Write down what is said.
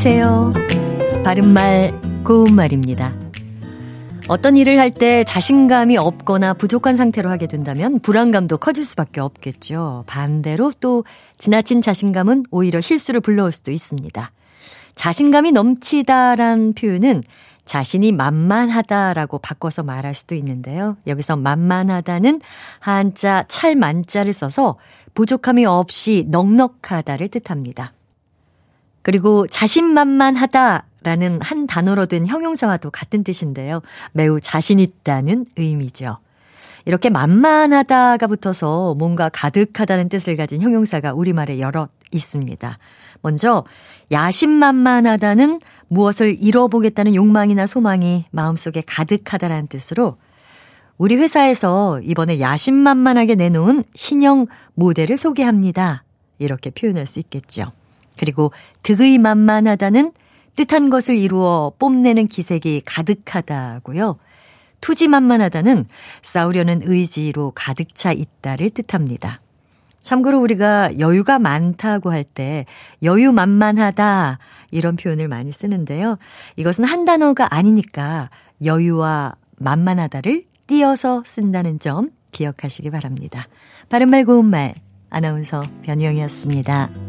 안녕하세요. 바른말 고운말입니다. 어떤 일을 할 때 자신감이 없거나 부족한 상태로 하게 된다면 불안감도 커질 수밖에 없겠죠. 반대로 또 지나친 자신감은 오히려 실수를 불러올 수도 있습니다. 자신감이 넘치다란 표현은 자신이 만만하다라고 바꿔서 말할 수도 있는데요. 여기서 만만하다는 한자 찰만자를 써서 부족함이 없이 넉넉하다를 뜻합니다. 그리고 자신만만하다라는 한 단어로 된 형용사와도 같은 뜻인데요. 매우 자신 있다는 의미죠. 이렇게 만만하다가 붙어서 뭔가 가득하다는 뜻을 가진 형용사가 우리말에 여럿 있습니다. 먼저 야심만만하다는 무엇을 이뤄보겠다는 욕망이나 소망이 마음속에 가득하다라는 뜻으로 우리 회사에서 이번에 야심만만하게 내놓은 신형 모델을 소개합니다. 이렇게 표현할 수 있겠죠. 그리고 득의만만하다는 뜻한 것을 이루어 뽐내는 기색이 가득하다고요. 투지만만하다는 싸우려는 의지로 가득 차 있다를 뜻합니다. 참고로 우리가 여유가 많다고 할 때 여유만만하다 이런 표현을 많이 쓰는데요. 이것은 한 단어가 아니니까 여유와 만만하다를 띄어서 쓴다는 점 기억하시기 바랍니다. 바른말 고운말 아나운서 변희영이었습니다.